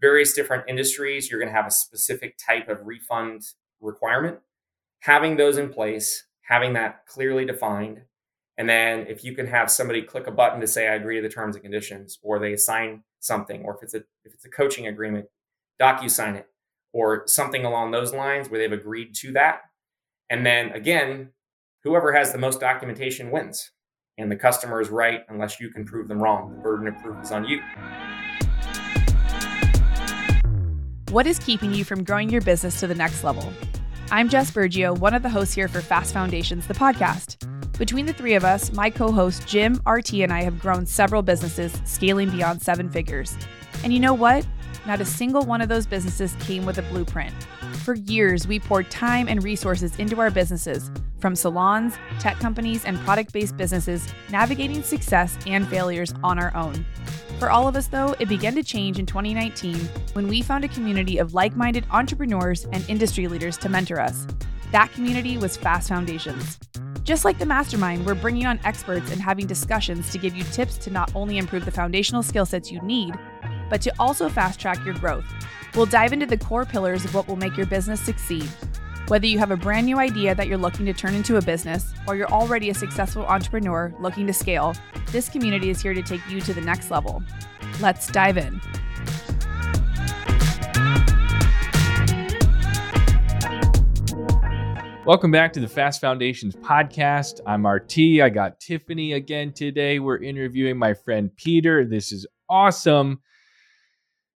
various different industries, you're going to have a specific type of refund requirement. Having those in place, having that clearly defined, and then if you can have somebody click a button to say, I agree to the terms and conditions, or they sign something, or if it's a coaching agreement, DocuSign it, or something along those lines where they've agreed to that. And then again, whoever has the most documentation wins. And the customer is right unless you can prove them wrong. The burden of proof is on you. What is keeping you from growing your business to the next level? I'm Jess Burgio, one of the hosts here for Fast Foundations, the podcast. Between the three of us, my co-host Jim, RT, and I have grown several businesses scaling beyond seven figures. And you know what? Not a single one of those businesses came with a blueprint. For years, we poured time and resources into our businesses, from salons, tech companies, and product-based businesses, navigating success and failures on our own. For all of us, though, it began to change in 2019 when we found a community of like-minded entrepreneurs and industry leaders to mentor us. That community was Fast Foundations. Just like the mastermind, we're bringing on experts and having discussions to give you tips to not only improve the foundational skill sets you need, but to also fast-track your growth. We'll dive into the core pillars of what will make your business succeed. Whether you have a brand new idea that you're looking to turn into a business, or you're already a successful entrepreneur looking to scale, this community is here to take you to the next level. Let's dive in. Welcome back to the Fast Foundations podcast. I'm RT. I got Tiffany again today. We're interviewing my friend Peter. This is awesome.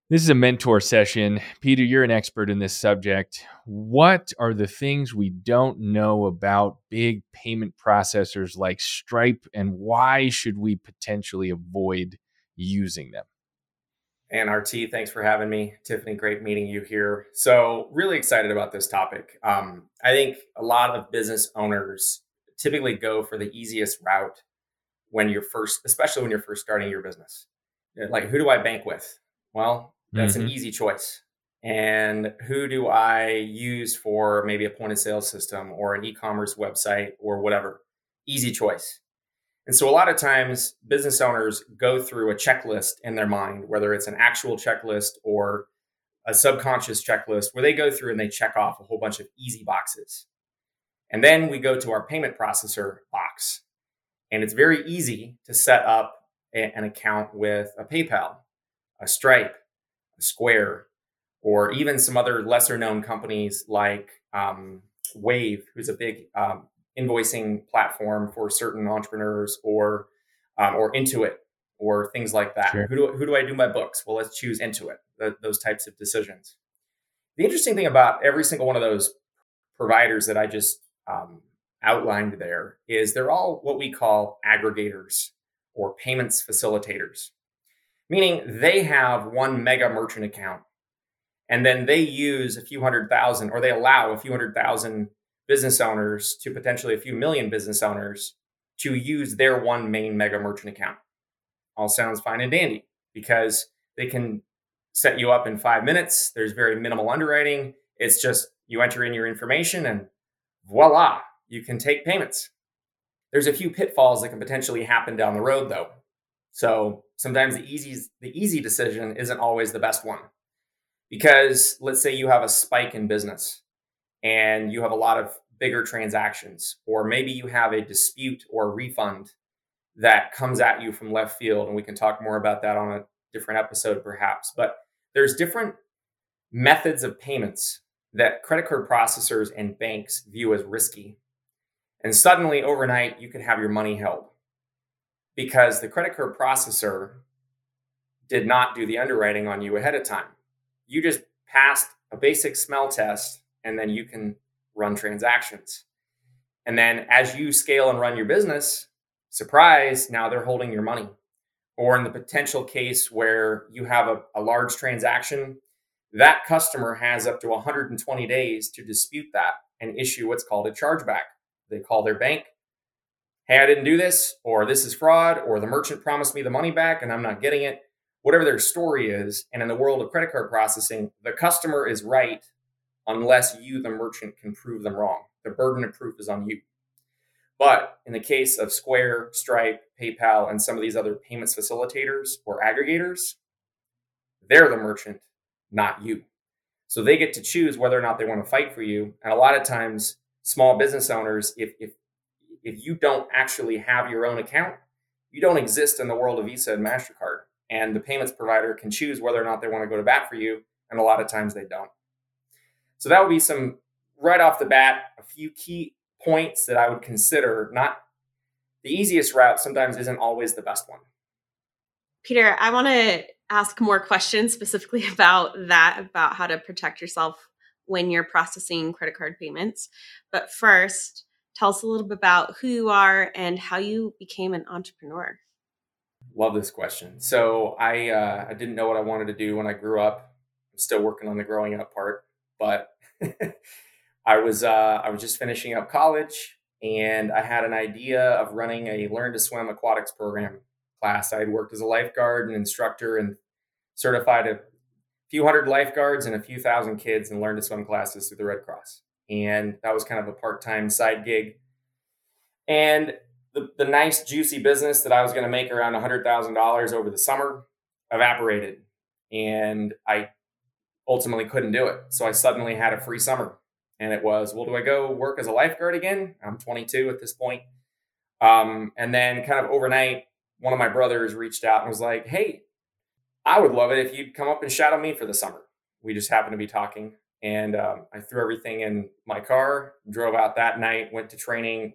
This is a mentor session. Peter, you're an expert in this subject. What are the things we don't know about big payment processors like Stripe, and why should we potentially avoid using them? And RT, thanks for having me. Tiffany, great meeting you here. So really excited about this topic. I think a lot of business owners typically go for the easiest route especially when you're first starting your business. Like, who do I bank with? Well, that's an easy choice. And who do I use for maybe a point of sale system or an e-commerce website or whatever? Easy choice. And so a lot of times business owners go through a checklist in their mind, whether it's an actual checklist or a subconscious checklist, where they go through and they check off a whole bunch of easy boxes. And then we go to our payment processor box. And it's very easy to set up an account with a PayPal, a Stripe, a Square, or even some other lesser known companies like Wave, who's a big invoicing platform for certain entrepreneurs, or Intuit, or things like that. Sure. Who do I do my books? Well, let's choose Intuit, those types of decisions. The interesting thing about every single one of those providers that I just outlined there is they're all what we call aggregators or payments facilitators. Meaning they have one mega merchant account, and then they use allow a few hundred thousand business owners to potentially a few million business owners to use their one main mega merchant account. All sounds fine and dandy, because they can set you up in 5 minutes. There's very minimal underwriting. It's just you enter in your information and voila, you can take payments. There's a few pitfalls that can potentially happen down the road, though. So sometimes the easy decision isn't always the best one, because let's say you have a spike in business and you have a lot of bigger transactions, or maybe you have a dispute or a refund that comes at you from left field. And we can talk more about that on a different episode, perhaps. But there's different methods of payments that credit card processors and banks view as risky. And suddenly overnight, you could have your money held, because the credit card processor did not do the underwriting on you ahead of time. You just passed a basic smell test, and then you can run transactions. And then as you scale and run your business, surprise, now they're holding your money. Or in the potential case where you have a large transaction, that customer has up to 120 days to dispute that and issue what's called a chargeback. They call their bank. Hey, I didn't do this, or this is fraud, or the merchant promised me the money back and I'm not getting it, whatever their story is. And in the world of credit card processing, the customer is right unless you, the merchant, can prove them wrong. The burden of proof is on you. But in the case of Square, Stripe, PayPal, and some of these other payments facilitators or aggregators, they're the merchant. not you. So they get to choose whether or not they want to fight for you. And a lot of times, small business owners, if you don't actually have your own account, you don't exist in the world of Visa and MasterCard. And the payments provider can choose whether or not they want to go to bat for you. And a lot of times they don't. So that would be some, right off the bat, a few key points that I would consider. Not the easiest route sometimes isn't always the best one. Peter, I want to ask more questions specifically about that, about how to protect yourself when you're processing credit card payments. But first, tell us a little bit about who you are and how you became an entrepreneur. Love this question. So I didn't know what I wanted to do when I grew up. I'm still working on the growing up part, but I was just finishing up college, and I had an idea of running a learn to swim aquatics program class. I had worked as a lifeguard and instructor and certified a few hundred lifeguards and a few thousand kids in learn to swim classes through the Red Cross. And that was kind of a part-time side gig. And the nice juicy business that I was going to make around $100,000 over the summer evaporated, and I ultimately couldn't do it. So I suddenly had a free summer, and it was, well, do I go work as a lifeguard again? I'm 22 at this point. And then kind of overnight, one of my brothers reached out and was like, hey, I would love it if you'd come up and shadow me for the summer. We just happened to be talking. And I threw everything in my car, drove out that night, went to training,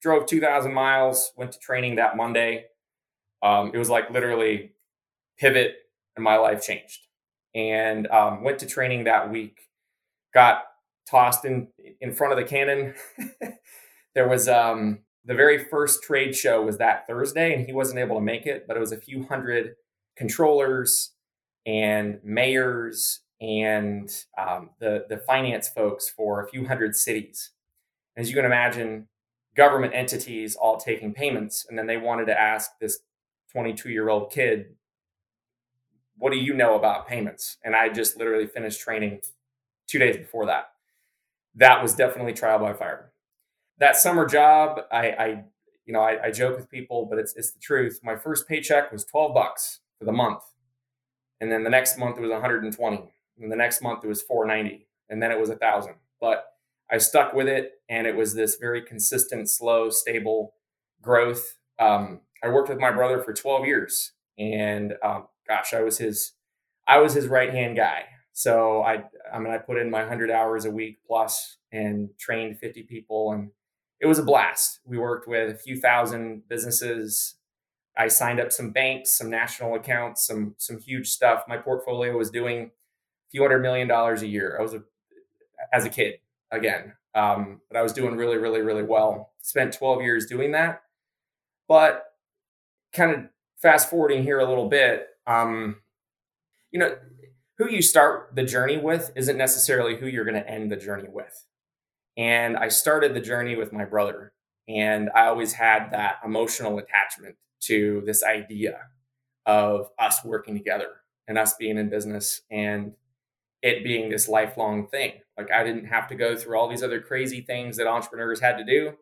drove 2,000 miles, went to training that Monday. It was like literally pivot, and my life changed. And went to training that week, got tossed in front of the cannon. There was the very first trade show was that Thursday, and he wasn't able to make it, but it was a few hundred controllers and mayors and the finance folks for a few hundred cities. As you can imagine, government entities all taking payments. And then they wanted to ask this 22-year-old kid, what do you know about payments? And I just literally finished training 2 days before that. That was definitely trial by fire. That summer job, I joke with people, but it's the truth. My first paycheck was $12 for the month. And then the next month it was 120. And the next month it was 490. And then it was 1,000. But I stuck with it, and it was this very consistent, slow, stable growth. I worked with my brother for 12 years, and I was his right-hand guy. So I put in my 100 hours a week plus and trained 50 people, and it was a blast. We worked with a few thousand businesses. I signed up some banks, some national accounts, some huge stuff. My portfolio was doing a few $100 million a year. I was as a kid. Again, but I was doing really, really, really well. Spent 12 years doing that. But kind of fast forwarding here a little bit, who you start the journey with isn't necessarily who you're going to end the journey with. And I started the journey with my brother, and I always had that emotional attachment to this idea of us working together and us being in business and it being this lifelong thing. Like, I didn't have to go through all these other crazy things that entrepreneurs had to do.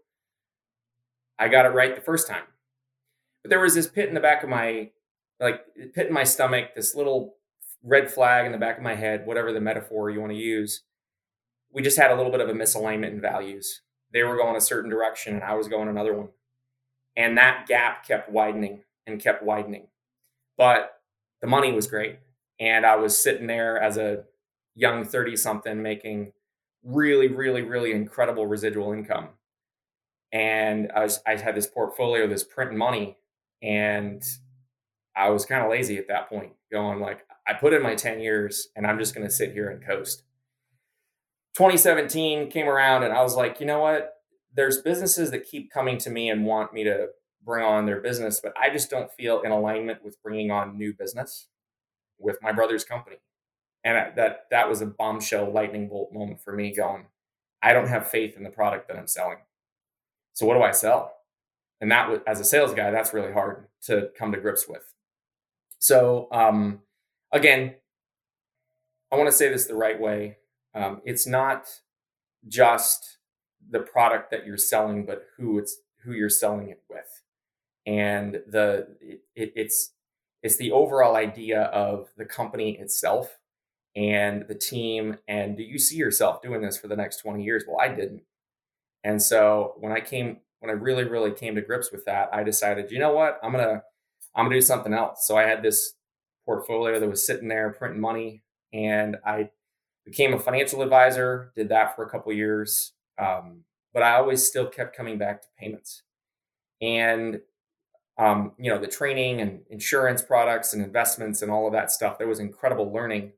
I got it right the first time. But there was this pit in the back of my, pit in my stomach, this little red flag in the back of my head, whatever the metaphor you want to use. We just had a little bit of a misalignment in values. They were going a certain direction, and I was going another one. And that gap kept widening and kept widening. But the money was great. And I was sitting there as a young 30-something making really, really, really incredible residual income. And I had this portfolio, this print money, and I was kind of lazy at that point, going like, I put in my 10 years and I'm just going to sit here and coast. 2017 came around, and I was like, you know what? There's businesses that keep coming to me and want me to bring on their business, but I just don't feel in alignment with bringing on new business with my brother's company. And that was a bombshell lightning bolt moment for me, going, I don't have faith in the product that I'm selling. So what do I sell? And that was, as a sales guy, that's really hard to come to grips with. So again, I want to say this the right way. It's not just the product that you're selling, but who you're selling it with. And it's the overall idea of the company itself. and the team, and do you see yourself doing this for the next 20 years? Well, I didn't. And so when I really came to grips with that, I decided, you know what, I'm gonna do something else. So I had this portfolio that was sitting there printing money, and I became a financial advisor, did that for a couple of years. But I always still kept coming back to payments and, the training and insurance products and investments and all of that stuff. There was incredible learning,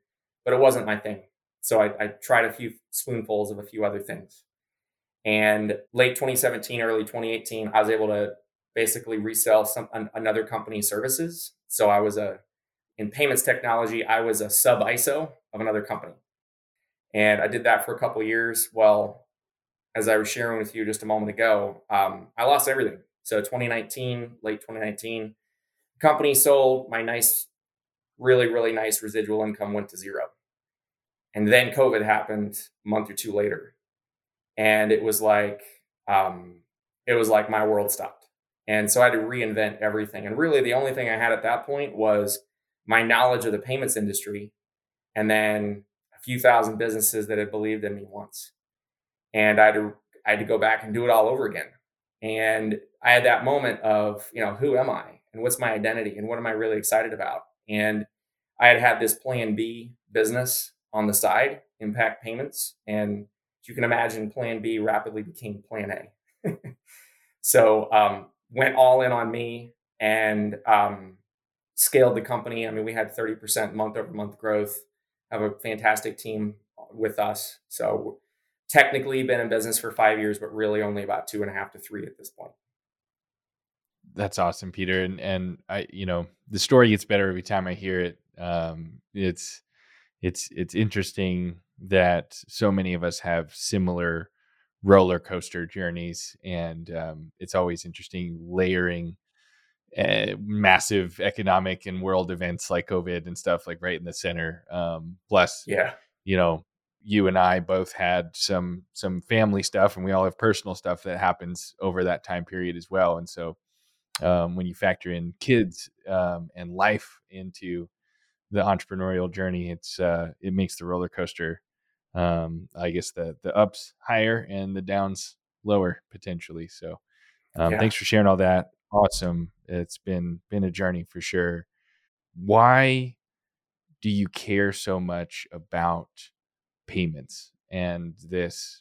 but it wasn't my thing. So I tried a few spoonfuls of a few other things. And late 2017, early 2018, I was able to basically resell another company's services. So I was in payments technology, I was a sub ISO of another company. And I did that for a couple of years. Well, as I was sharing with you just a moment ago, I lost everything. So 2019, late 2019, company sold, my nice, really, really nice residual income went to zero. And then COVID happened a month or two later. And it was like my world stopped. And so I had to reinvent everything. And really the only thing I had at that point was my knowledge of the payments industry, and then a few thousand businesses that had believed in me once. And I had to go back and do it all over again. And I had that moment of, who am I and what's my identity and what am I really excited about? And I had this Plan B business on the side, Impact Payments. And you can imagine Plan B rapidly became Plan A. So went all in on me and scaled the company. I mean, we had 30% month-over-month growth, have a fantastic team with us. So technically been in business for 5 years, but really only about 2.5 to 3 at this point. That's awesome, Peter. And I, the story gets better every time I hear it. It's interesting that so many of us have similar roller coaster journeys, and it's always interesting layering massive economic and world events like COVID and stuff like right in the center. Plus, you and I both had some family stuff, and we all have personal stuff that happens over that time period as well. And so when you factor in kids and life into the entrepreneurial journey, it makes the roller coaster, I guess the ups higher and the downs lower potentially. So Thanks for sharing all that. Awesome. It's been a journey for sure. Why do you care so much about payments and this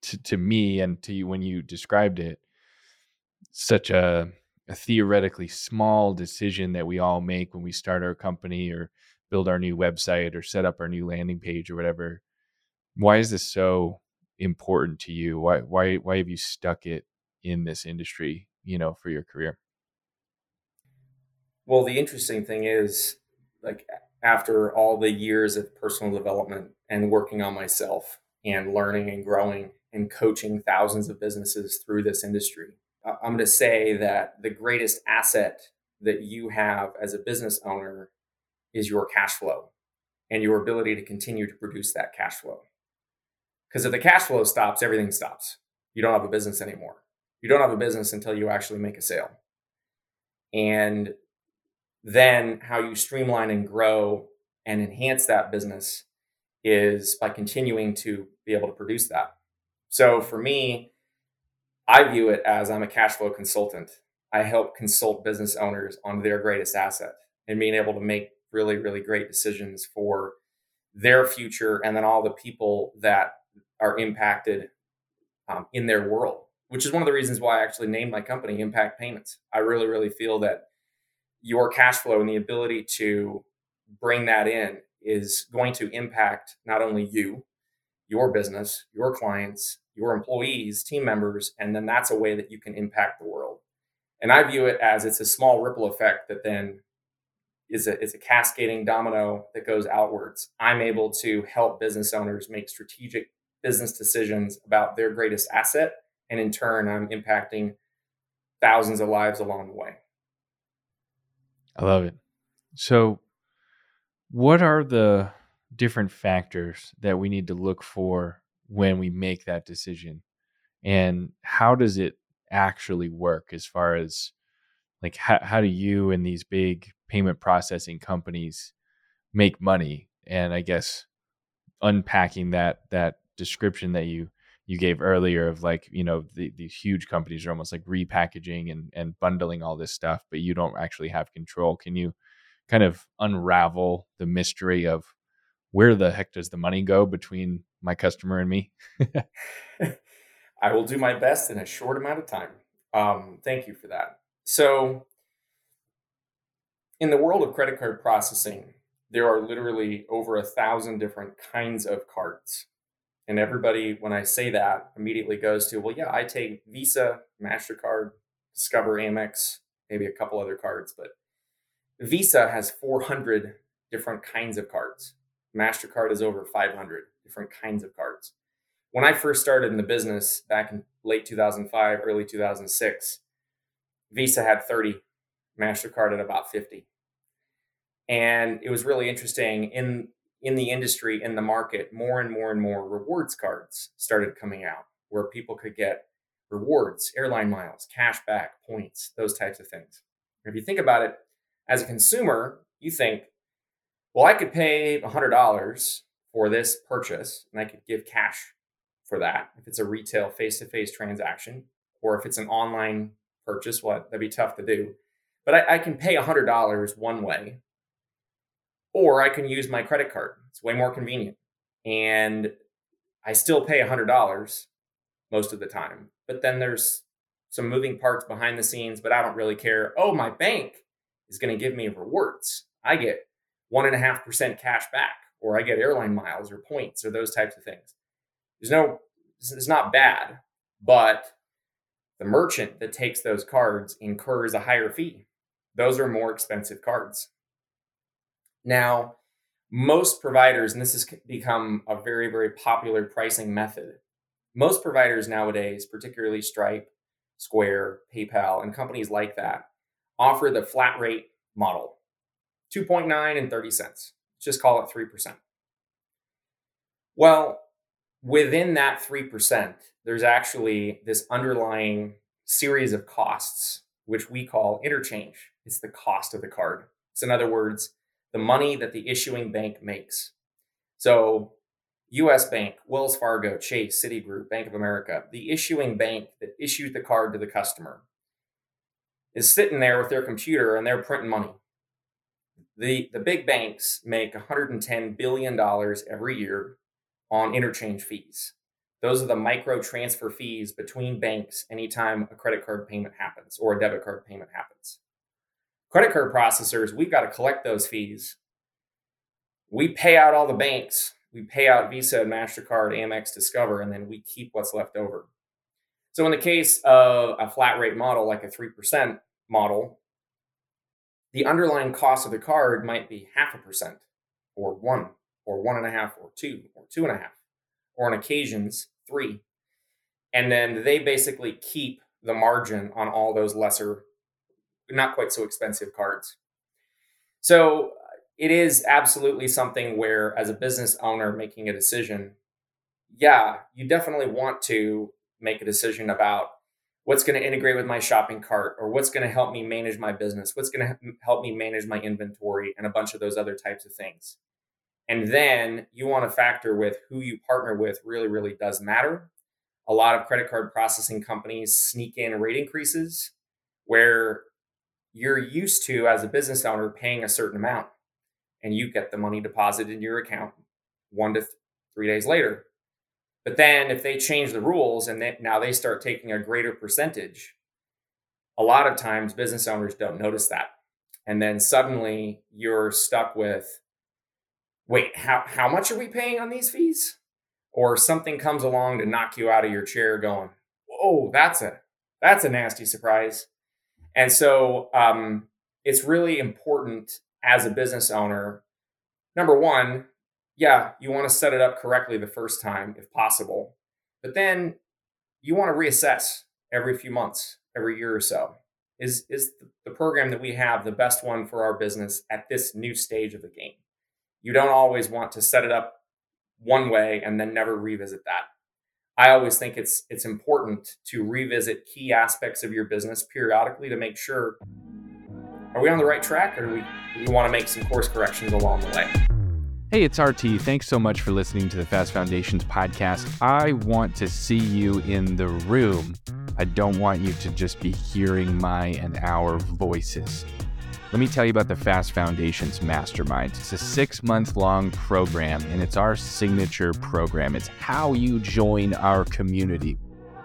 to me and to you when you described it, such a theoretically small decision that we all make when we start our company or build our new website or set up our new landing page or whatever? Why is this so important to you? Why have you stuck it in this industry, for your career? Well, the interesting thing is, like, after all the years of personal development and working on myself and learning and growing and coaching thousands of businesses through this industry, I'm going to say that the greatest asset that you have as a business owner is your cash flow and your ability to continue to produce that cash flow. Because if the cash flow stops, everything stops. You don't have a business anymore. You don't have a business until you actually make a sale. And then how you streamline and grow and enhance that business is by continuing to be able to produce that. So for me, I view it as I'm a cash flow consultant. I help consult business owners on their greatest asset and being able to make really, really great decisions for their future and then all the people that are impacted in their world, which is one of the reasons why I actually named my company Impact Payments. I really, really feel that your cash flow and the ability to bring that in is going to impact not only you, your business, your clients, your employees, team members, and then that's a way that you can impact the world. And I view it as it's a small ripple effect that then is a cascading domino that goes outwards. I'm able to help business owners make strategic business decisions about their greatest asset. And in turn, I'm impacting thousands of lives along the way. I love it. So what are the different factors that we need to look for when we make that decision, and how does it actually work as far as like, how do you and these big payment processing companies make money and I guess unpacking that description that you gave earlier of like, you know, these huge companies are almost like repackaging and bundling all this stuff, but you don't actually have control. Can you kind of unravel the mystery of where the heck does the money go between my customer and me? I will do my best in a short amount of time. Thank you for that. So in the world of credit card processing, there are literally over 1,000 different kinds of cards. And everybody, when I say that, immediately goes to, well, yeah, I take Visa, MasterCard, Discover, Amex, maybe a couple other cards. But Visa has 400 different kinds of cards. MasterCard is over 500 different kinds of cards. When I first started in the business back in late 2005, early 2006, Visa had 30, MasterCard had about 50. And it was really interesting in the industry, in the market, more and more rewards cards started coming out where people could get rewards, airline miles, cash back, points, those types of things. If you think about it, as a consumer, you think, well, I could pay $100 for this purchase and I could give cash for that if it's a retail face-to-face transaction, or if it's an online purchase, well, that'd be tough to do. But I can pay $100 one way, or I can use my credit card. It's way more convenient. And I still pay $100 most of the time, but then there's some moving parts behind the scenes, but I don't really care. Oh, my bank is going to give me rewards. I get 1.5% cash back, or I get airline miles or points or those types of things. It's not bad, but the merchant that takes those cards incurs a higher fee. Those are more expensive cards. Now, most providers, and this has become a very, very popular pricing method, most providers nowadays, particularly Stripe, Square, PayPal, and companies like that, offer the flat rate model, 2.9 and 30 cents. Just call it 3%. Well, within that 3%, there's actually this underlying series of costs, which we call interchange. It's the cost of the card. So in other words, the money that the issuing bank makes. So U.S. Bank, Wells Fargo, Chase, Citigroup, Bank of America, the issuing bank that issued the card to the customer is sitting there with their computer and they're printing money. The big banks make $110 billion every year on interchange fees. Those are the micro transfer fees between banks anytime a credit card payment happens or a debit card payment happens. Credit card processors, we've got to collect those fees. We pay out all the banks. We pay out Visa, MasterCard, Amex, Discover, and then we keep what's left over. So in the case of a flat rate model, like a 3% model, the underlying cost of the card might be 0.5% or 1 or 1.5 or 2 or 2.5 or on occasions 3. And then they basically keep the margin on all those lesser, not quite so expensive cards. So it is absolutely something where, as a business owner making a decision, yeah, you definitely want to make a decision about what's going to integrate with my shopping cart, or what's going to help me manage my business, what's going to help me manage my inventory, and a bunch of those other types of things. And then you want to factor with who you partner with really, really does matter. A lot of credit card processing companies sneak in rate increases where you're used to, as a business owner, paying a certain amount and you get the money deposited in your account 1 to 3 days later. But then if they change the rules and now they start taking a greater percentage, a lot of times business owners don't notice that. And then suddenly you're stuck with, wait, how much are we paying on these fees? Or something comes along to knock you out of your chair going, whoa, that's a nasty surprise. And so it's really important as a business owner. Number one, yeah, you want to set it up correctly the first time if possible, but then you want to reassess every few months, every year or so. Is the program that we have the best one for our business at this new stage of the game? You don't always want to set it up one way and then never revisit that. I always think it's important to revisit key aspects of your business periodically to make sure, are we on the right track, or do we want to make some course corrections along the way? Hey, it's RT. Thanks so much for listening to the Fast Foundations podcast. I want to see you in the room. I don't want you to just be hearing my and our voices. Let me tell you about the Fast Foundations Mastermind. It's a 6-month-long program, and it's our signature program. It's how you join our community.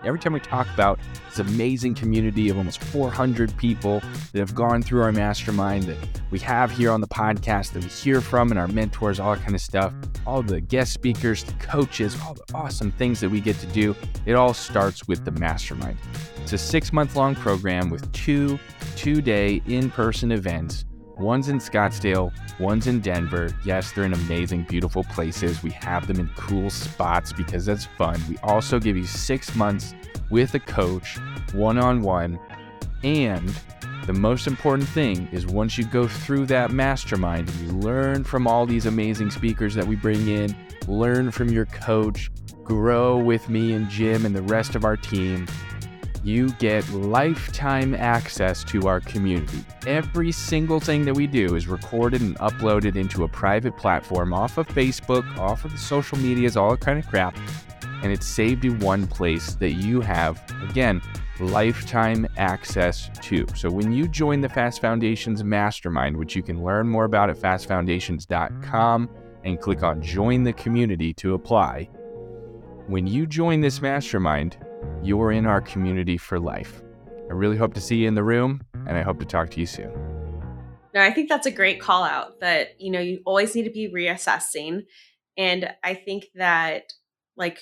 Every time we talk about this amazing community of almost 400 people that have gone through our mastermind, that we have here on the podcast, that we hear from, and our mentors, all that kind of stuff, all the guest speakers, the coaches, all the awesome things that we get to do, it all starts with the mastermind. It's a 6-month-long program with two-day in-person events. One's in Scottsdale, one's in Denver. Yes, they're in amazing, beautiful places. We have them in cool spots because that's fun. We also give you 6 months with a coach, one-on-one. And the most important thing is once you go through that mastermind and you learn from all these amazing speakers that we bring in, learn from your coach, grow with me and Jim and the rest of our team, you get lifetime access to our community. Every single thing that we do is recorded and uploaded into a private platform off of Facebook, off of the social medias, all kind of crap, and it's saved in one place that you have, again, lifetime access to. So when you join the Fast Foundations Mastermind, which you can learn more about at fastfoundations.com and click on Join the Community to apply, when you join this mastermind, you're in our community for life. I really hope to see you in the room, and I hope to talk to you soon. No, I think that's a great call out that, you know, you always need to be reassessing. And I think that like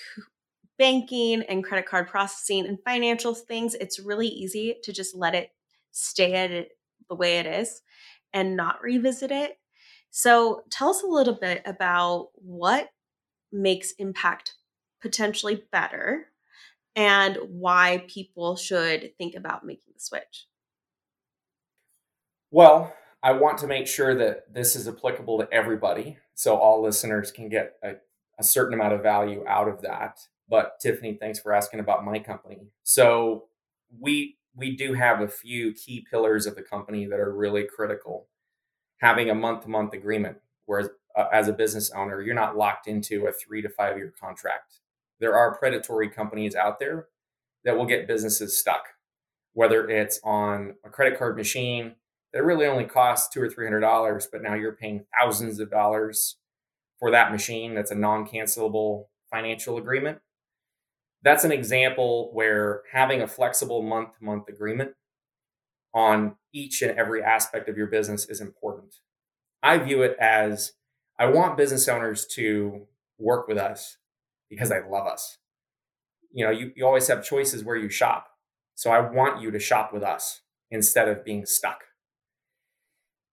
banking and credit card processing and financial things, it's really easy to just let it stay at it the way it is and not revisit it. So tell us a little bit about what makes Impact potentially better and why people should think about making the switch. Well, I want to make sure that this is applicable to everybody, so all listeners can get a certain amount of value out of that. But Tiffany, thanks for asking about my company. So we do have a few key pillars of the company that are really critical. Having a month-to-month agreement, whereas as a business owner, you're not locked into a 3 to 5 year contract. There are predatory companies out there that will get businesses stuck, whether it's on a credit card machine that really only costs $200 or $300, but now you're paying thousands of dollars for that machine. That's a non-cancelable financial agreement. That's an example where having a flexible month-to-month agreement on each and every aspect of your business is important. I view it as I want business owners to work with us because they love us. You know, you always have choices where you shop. So I want you to shop with us instead of being stuck.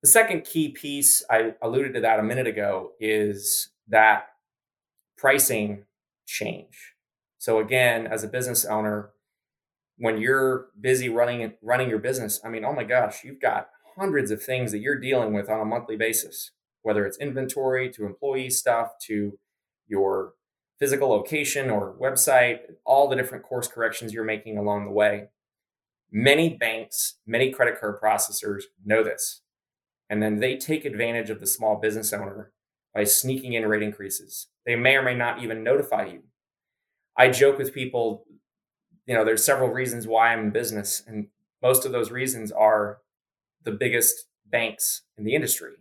The second key piece, I alluded to that a minute ago, is that pricing change. So again, as a business owner, when you're busy running your business, I mean, oh my gosh, you've got hundreds of things that you're dealing with on a monthly basis, whether it's inventory to employee stuff to your physical location or website, all the different course corrections you're making along the way. Many banks, many credit card processors know this. And then they take advantage of the small business owner by sneaking in rate increases. They may or may not even notify you. I joke with people, you know, there's several reasons why I'm in business. And most of those reasons are the biggest banks in the industry.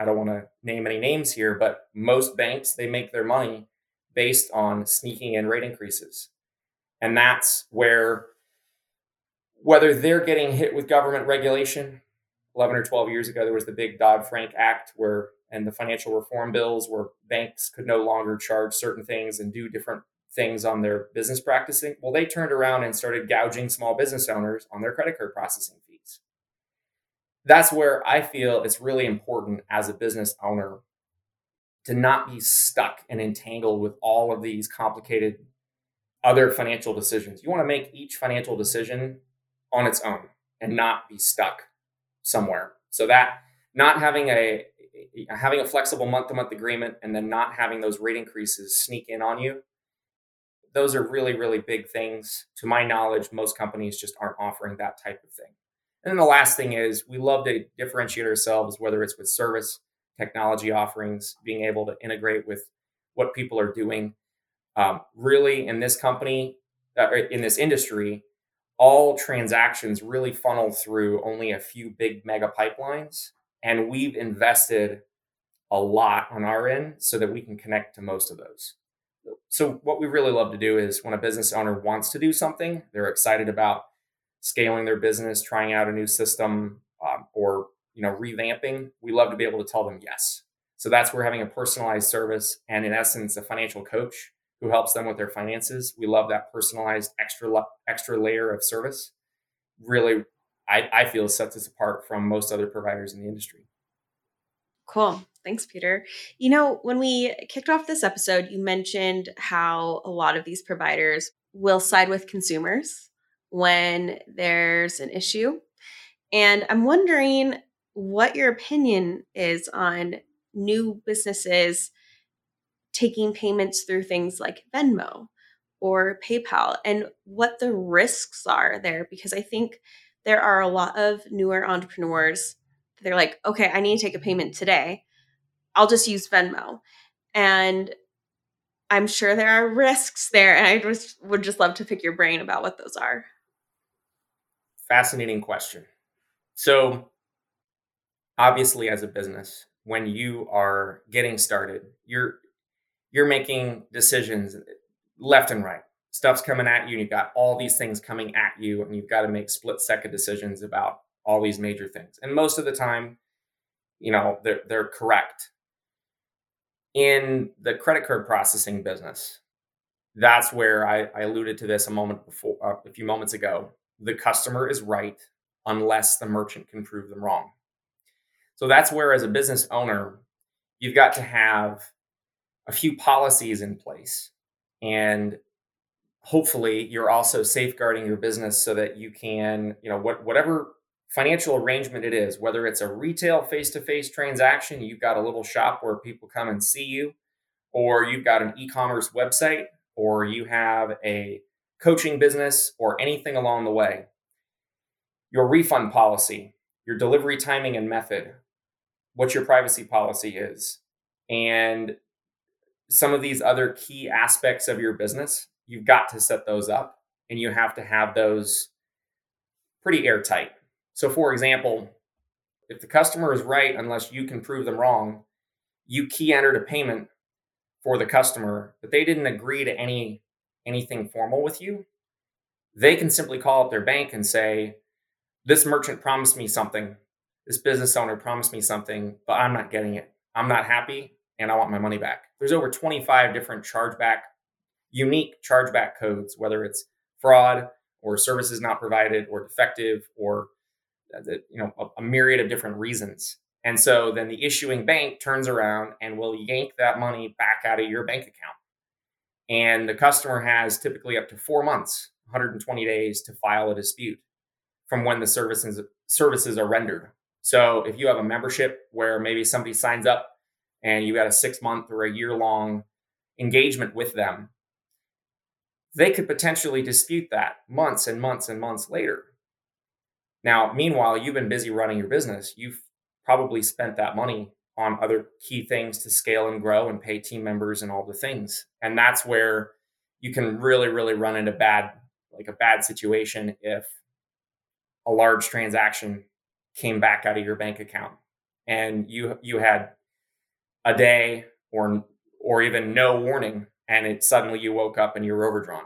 I don't want to name any names here, but most banks, they make their money based on sneaking in rate increases. And that's where, whether they're getting hit with government regulation, 11 or 12 years ago, there was the big Dodd-Frank Act where, and the financial reform bills where banks could no longer charge certain things and do different things on their business practicing. Well, they turned around and started gouging small business owners on their credit card processing fees. That's where I feel it's really important as a business owner to not be stuck and entangled with all of these complicated other financial decisions. You want to make each financial decision on its own and not be stuck somewhere. So that not having having a flexible month-to-month agreement and then not having those rate increases sneak in on you, those are really, really big things. To my knowledge, most companies just aren't offering that type of thing. And then the last thing is we love to differentiate ourselves, whether it's with service, technology offerings, being able to integrate with what people are doing. Really, in this company, in this industry, all transactions really funnel through only a few big mega pipelines. And we've invested a lot on our end so that we can connect to most of those. So what we really love to do is when a business owner wants to do something, they're excited about scaling their business, trying out a new system, or revamping, we love to be able to tell them yes. So that's where having a personalized service and, in essence, a financial coach who helps them with their finances. We love that personalized extra layer of service. Really, I feel sets us apart from most other providers in the industry. Cool. Thanks, Peter. You know, when we kicked off this episode, you mentioned how a lot of these providers will side with consumers when there's an issue. And I'm wondering what your opinion is on new businesses taking payments through things like Venmo or PayPal and what the risks are there. Because I think there are a lot of newer entrepreneurs. They're like, okay, I need to take a payment today. I'll just use Venmo. And I'm sure there are risks there. And I would just love to pick your brain about what those are. Fascinating question. So obviously, as a business, when you are getting started, you're making decisions left and right. Stuff's coming at you, and you've got all these things coming at you, and you've got to make split-second decisions about all these major things. And most of the time, they're correct. In the credit card processing business, that's where I alluded to this a few moments ago. The customer is right unless the merchant can prove them wrong. So that's where, as a business owner, you've got to have a few policies in place, and hopefully you're also safeguarding your business so that you can, whatever financial arrangement it is, whether it's a retail face-to-face transaction, you've got a little shop where people come and see you, or you've got an e-commerce website, or you have a coaching business, or anything along the way. Your refund policy, your delivery timing and method, what your privacy policy is, and some of these other key aspects of your business, you've got to set those up, and you have to have those pretty airtight. So for example, if the customer is right, unless you can prove them wrong, you key entered a payment for the customer, but they didn't agree to anything formal with you, they can simply call up their bank and say, this merchant promised me something, this business owner promised me something, but I'm not getting it. I'm not happy, and I want my money back. There's over 25 different unique chargeback codes, whether it's fraud or services not provided or defective or a myriad of different reasons. And so then the issuing bank turns around and will yank that money back out of your bank account. And the customer has typically up to 4 months, 120 days to file a dispute from when the services are rendered. So if you have a membership where maybe somebody signs up and you got a 6-month or a year-long engagement with them, they could potentially dispute that months and months and months later. Now, meanwhile, you've been busy running your business. You've probably spent that money on other key things to scale and grow and pay team members and all the things. And that's where you can really, really run into a bad situation if a large transaction came back out of your bank account and you had a day or even no warning, and it suddenly you woke up and you're overdrawn.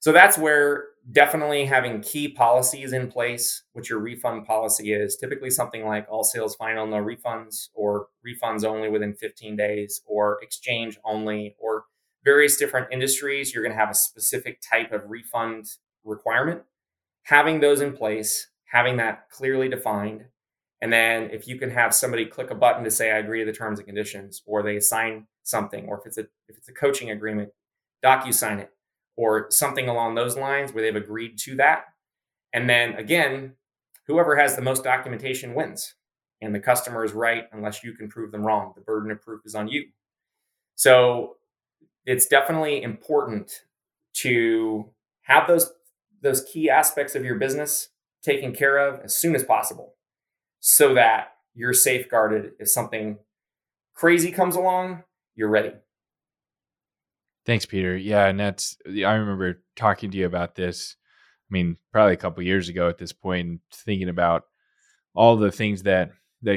So that's where definitely having key policies in place, which your refund policy is, typically something like all sales final, no refunds, or refunds only within 15 days, or exchange only, or various different industries, you're going to have a specific type of refund requirement. Having those in place, having that clearly defined, and then if you can have somebody click a button to say, I agree to the terms and conditions, or they sign something, or if it's a coaching agreement, DocuSign it, or something along those lines where they've agreed to that. And then again, whoever has the most documentation wins. And the customer is right unless you can prove them wrong. The burden of proof is on you. So it's definitely important to have those key aspects of your business taken care of as soon as possible so that you're safeguarded. If something crazy comes along, you're ready. Thanks, Peter. Yeah, and that's, I remember talking to you about this, I mean, probably a couple of years ago at this point, and thinking about all the things that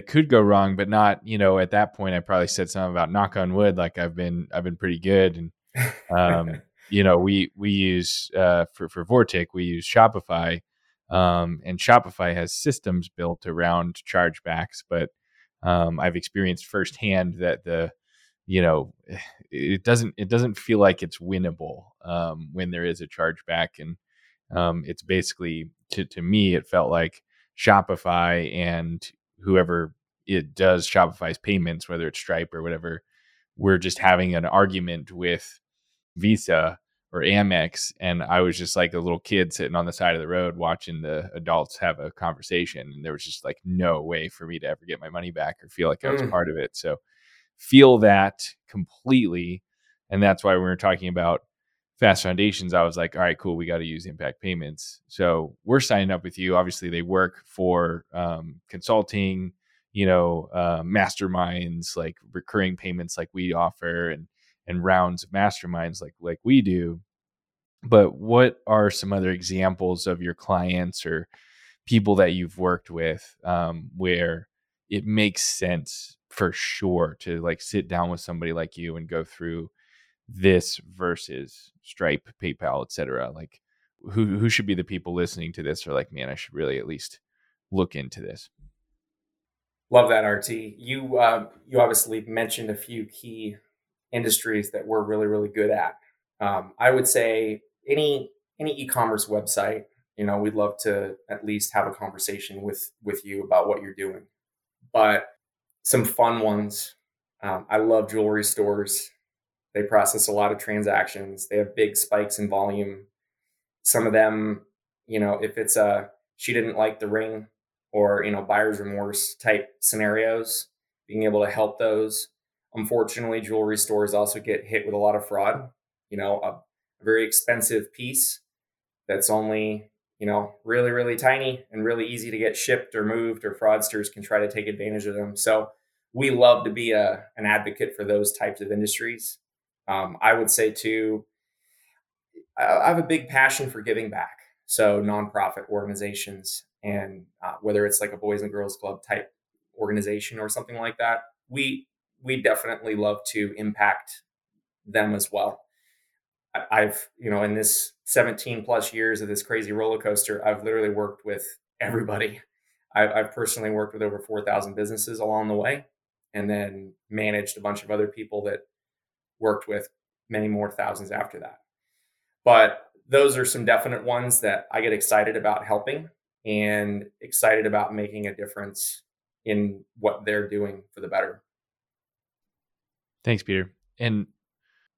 could go wrong, but not, you know, at that point, I probably said something about knock on wood, like I've been pretty good. And, you know, we use, for Vortic, we use Shopify, and Shopify has systems built around chargebacks, but, I've experienced firsthand that it doesn't feel like it's winnable, when there is a chargeback. And, it's basically to me, it felt like Shopify and whoever it does Shopify's payments, whether it's Stripe or whatever, we're just having an argument with Visa or Amex. And I was just like a little kid sitting on the side of the road watching the adults have a conversation. And there was just like no way for me to ever get my money back or feel like I was part of it. So feel that completely. And that's why when we were talking about Fast Foundations, I was like, all right, cool. We got to use Impact Payments. So we're signing up with you. Obviously, they work for consulting, masterminds, like recurring payments like we offer, and rounds of masterminds like we do. But what are some other examples of your clients or people that you've worked with where it makes sense for sure to like sit down with somebody like you and go through this versus Stripe, PayPal, et cetera? Like who should be the people listening to this or like, man, I should really at least look into this? Love that, RT. You obviously mentioned a few key industries that we're really, really good at. I would say any e-commerce website, we'd love to at least have a conversation with you about what you're doing. But some fun ones. I love jewelry stores. They process a lot of transactions. They have big spikes in volume. Some of them, if it's a, she didn't like the ring or, buyer's remorse type scenarios, being able to help those. Unfortunately, jewelry stores also get hit with a lot of fraud, a very expensive piece that's only, really, really tiny and really easy to get shipped or moved, or fraudsters can try to take advantage of them. So we love to be an advocate for those types of industries. I would say too, I have a big passion for giving back. So nonprofit organizations, and whether it's like a Boys and Girls Club type organization or something like that, we definitely love to impact them as well. I've, in this 17 plus years of this crazy roller coaster, I've literally worked with everybody. I've personally worked with over 4,000 businesses along the way, and then managed a bunch of other people that worked with many more thousands after that. But those are some definite ones that I get excited about helping and excited about making a difference in what they're doing for the better. Thanks, Peter. And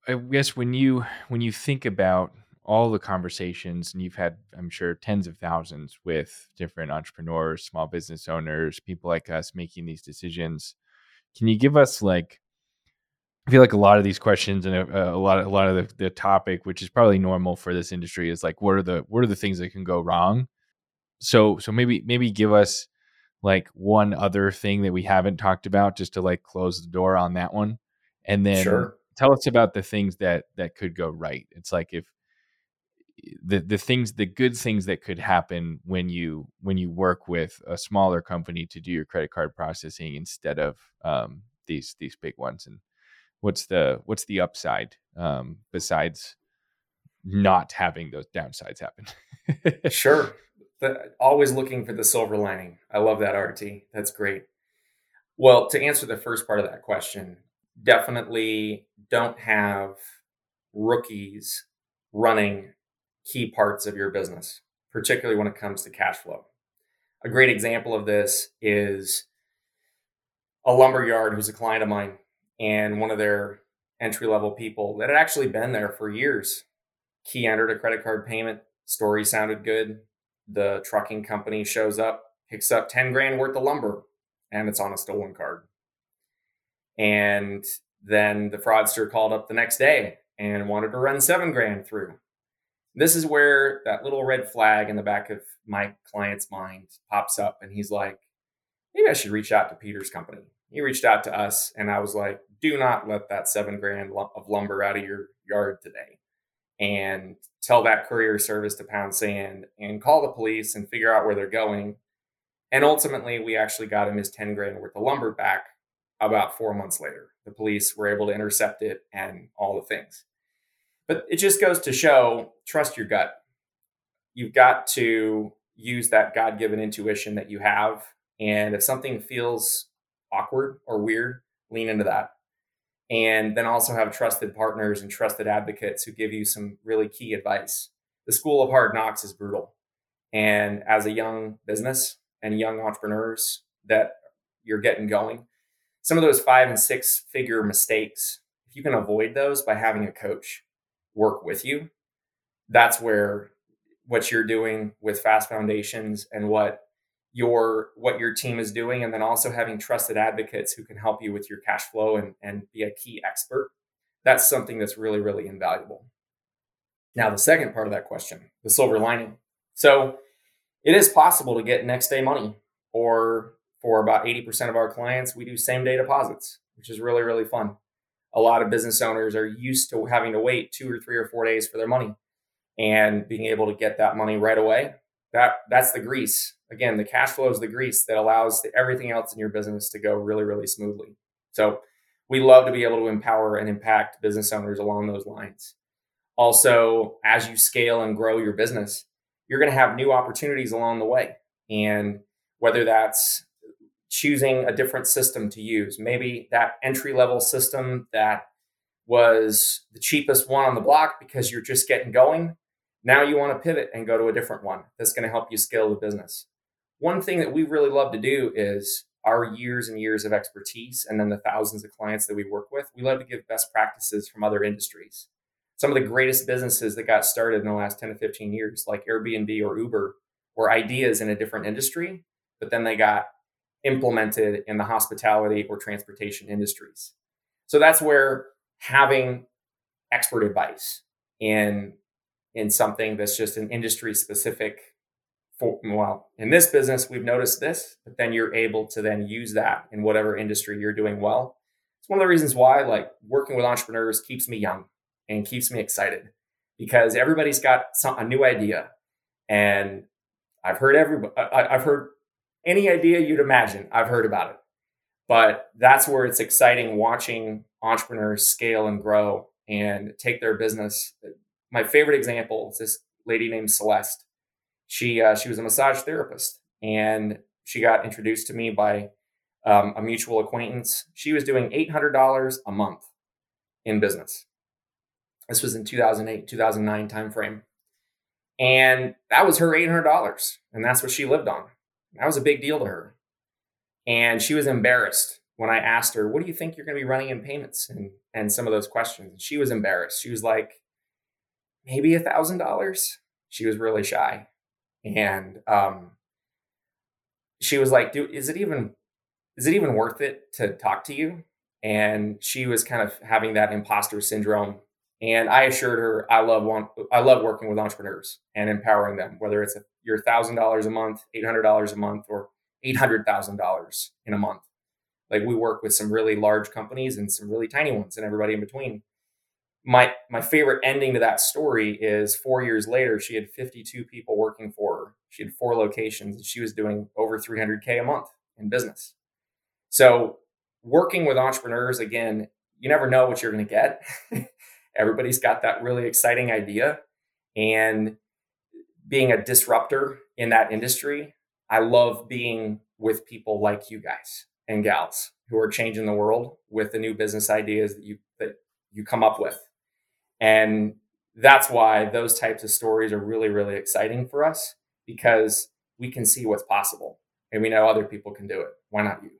I guess when you think about all the conversations, and you've had, I'm sure, tens of thousands with different entrepreneurs, small business owners, people like us making these decisions, can you give us like, I feel like a lot of these questions and a lot of the topic, which is probably normal for this industry, is like, what are the things that can go wrong? So maybe give us like one other thing that we haven't talked about, just to like close the door on that one, and then Tell us about the things that could go right. It's like if the good things that could happen when you work with a smaller company to do your credit card processing instead of these big ones. And what's the upside besides not having those downsides happen? Sure. But always looking for the silver lining. I love that, RT. That's great. Well, to answer the first part of that question, definitely don't have rookies running key parts of your business, particularly when it comes to cash flow. A great example of this is a lumberyard who's a client of mine, and one of their entry-level people that had actually been there for years. He entered a credit card payment. Story sounded good. The trucking company shows up, picks up 10 grand worth of lumber, and it's on a stolen card. And then the fraudster called up the next day and wanted to run 7 grand through. This is where that little red flag in the back of my client's mind pops up, and he's like, maybe I should reach out to Peter's company. He reached out to us, and I was like, do not let that $7,000 of lumber out of your yard today. And tell that courier service to pound sand and call the police and figure out where they're going. And ultimately, we actually got him his $10,000 worth of lumber back about 4 months later. The police were able to intercept it and all the things. But it just goes to show, trust your gut. You've got to use that God-given intuition that you have. And if something feels awkward or weird, lean into that. And then also have trusted partners and trusted advocates who give you some really key advice. The school of hard knocks is brutal. And as a young business and young entrepreneurs that you're getting going, some of those 5 and 6 figure mistakes, if you can avoid those by having a coach work with you, that's where what you're doing with Fast Foundations and what your team is doing, and then also having trusted advocates who can help you with your cash flow and be a key expert. That's something that's really, really invaluable. Now, the second part of that question, the silver lining. So it is possible to get next day money, or for about 80% of our clients, we do same day deposits, which is really, really fun. A lot of business owners are used to having to wait 2 or 3 or 4 days for their money, and being able to get that money right away. That's the grease. Again, the cash flow is the grease that allows everything else in your business to go really, really smoothly. So we love to be able to empower and impact business owners along those lines. Also, as you scale and grow your business, you're going to have new opportunities along the way. And whether that's choosing a different system to use, maybe that entry-level system that was the cheapest one on the block because you're just getting going, now you want to pivot and go to a different one that's going to help you scale the business. One thing that we really love to do is our years and years of expertise, and then the thousands of clients that we work with, we love to give best practices from other industries. Some of the greatest businesses that got started in the last 10 to 15 years, like Airbnb or Uber, were ideas in a different industry, but then they got implemented in the hospitality or transportation industries. So that's where having expert advice in something that's just an industry specific, well, in this business, we've noticed this, but then you're able to then use that in whatever industry you're doing well. It's one of the reasons why working with entrepreneurs keeps me young and keeps me excited, because everybody's got a new idea. And I've heard any idea you'd imagine, I've heard about it. But that's where it's exciting, watching entrepreneurs scale and grow and take their business. My favorite example is this lady named Celeste. She was a massage therapist, and she got introduced to me by a mutual acquaintance. She was doing $800 a month in business. This was in 2008, 2009 timeframe. And that was her $800, and that's what she lived on. That was a big deal to her. And she was embarrassed when I asked her, what do you think you're going to be running in payments? And some of those questions. She was embarrassed. She was like, maybe $1,000. She was really shy. And she was like, dude, is it even worth it to talk to you? And she was kind of having that imposter syndrome. And I assured her, I love working with entrepreneurs and empowering them, whether it's your $1,000 a month, $800 a month, or $800,000 in a month. We work with some really large companies and some really tiny ones and everybody in between. My favorite ending to that story is 4 years later, she had 52 people working for her. She had 4 locations, and she was doing over $300,000 a month in business. So working with entrepreneurs, again, you never know what you're going to get. Everybody's got that really exciting idea, and being a disruptor in that industry, I love being with people like you guys and gals who are changing the world with the new business ideas that you come up with. And that's why those types of stories are really, really exciting for us, because we can see what's possible and we know other people can do it. Why not you?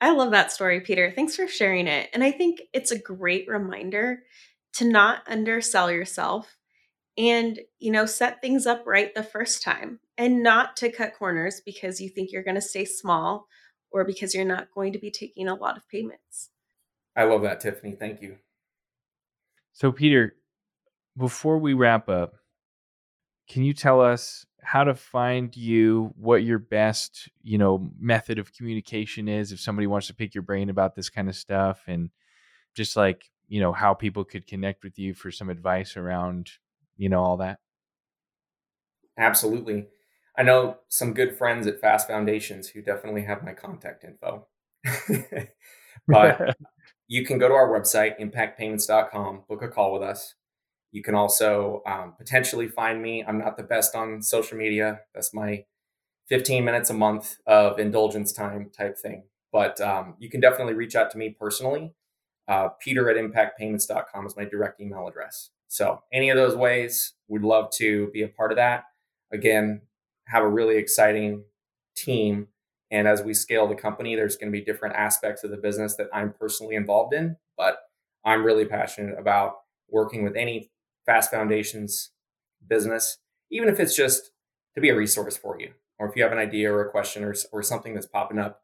I love that story, Peter. Thanks for sharing it. And I think it's a great reminder to not undersell yourself and, set things up right the first time, and not to cut corners because you think you're going to stay small or because you're not going to be taking a lot of payments. I love that, Tiffany. Thank you. So Peter, before we wrap up, can you tell us how to find you, what your best, you know, method of communication is if somebody wants to pick your brain about this kind of stuff, and just like, you know, how people could connect with you for some advice around, you know, all that. Absolutely. I know some good friends at Fast Foundations who definitely have my contact info. But you can go to our website, Impactpayments.com, book a call with us. You can also potentially find me. I'm not the best on social media. That's my 15 minutes a month of indulgence time type thing. But you can definitely reach out to me personally. Peter at Impactpayments.com is my direct email address. So any of those ways, we'd love to be a part of that. Again, have a really exciting team. And as we scale the company, there's going to be different aspects of the business that I'm personally involved in, but I'm really passionate about working with any Fast Foundations business, even if it's just to be a resource for you, or if you have an idea or a question or something that's popping up.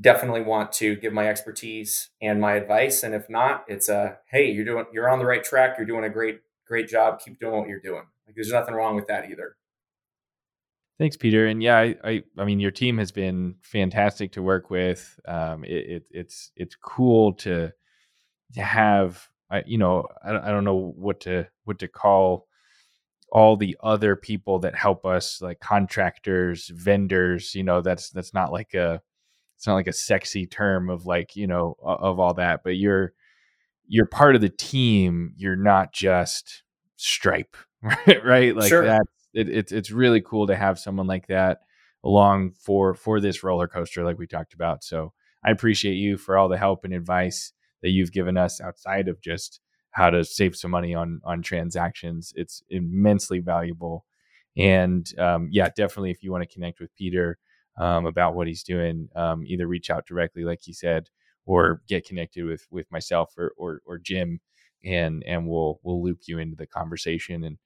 Definitely want to give my expertise and my advice. And if not, it's a, hey, you're on the right track. You're doing a great job. Keep doing what you're doing. Like, there's nothing wrong with that either. Thanks, Peter. And yeah, I mean, your team has been fantastic to work with. It's cool to have, you know, I don't know what to call all the other people that help us, like contractors, vendors, you know, that's not like it's not like a sexy term of like, you know, of all that, but you're part of the team. You're not just Stripe, right? Like, sure. That it's really cool to have someone like that along for this roller coaster, like we talked about. So I appreciate you for all the help and advice that you've given us outside of just how to save some money on transactions. It's immensely valuable. And yeah, definitely if you want to connect with Peter, about what he's doing, either reach out directly, like he said, or get connected with myself or Jim, and we'll loop you into the conversation and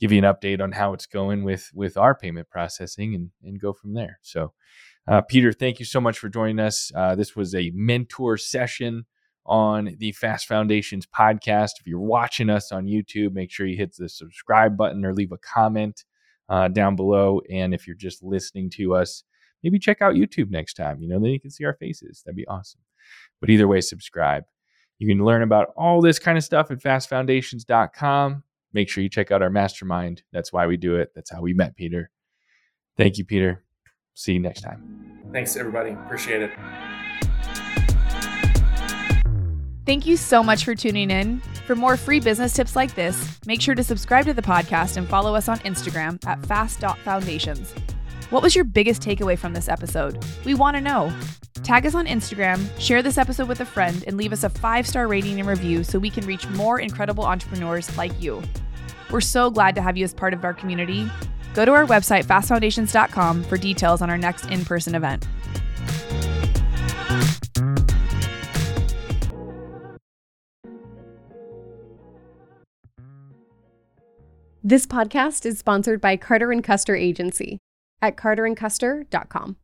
give you an update on how it's going with our payment processing and go from there. So, Peter, thank you so much for joining us. This was a mentor session on the Fast Foundations podcast. If you're watching us on YouTube, make sure you hit the subscribe button or leave a comment down below. And if you're just listening to us, maybe check out YouTube next time. You know, then you can see our faces. That'd be awesome. But either way, subscribe. You can learn about all this kind of stuff at fastfoundations.com. Make sure you check out our mastermind. That's why we do it. That's how we met Peter. Thank you, Peter. See you next time. Thanks, everybody. Appreciate it. Thank you so much for tuning in. For more free business tips like this, make sure to subscribe to the podcast and follow us on Instagram at fast.foundations. What was your biggest takeaway from this episode? We want to know. Tag us on Instagram, share this episode with a friend, and leave us a 5-star rating and review so we can reach more incredible entrepreneurs like you. We're so glad to have you as part of our community. Go to our website, fastfoundations.com, for details on our next in-person event. This podcast is sponsored by Carter & Custer Agency at carterandcuster.com.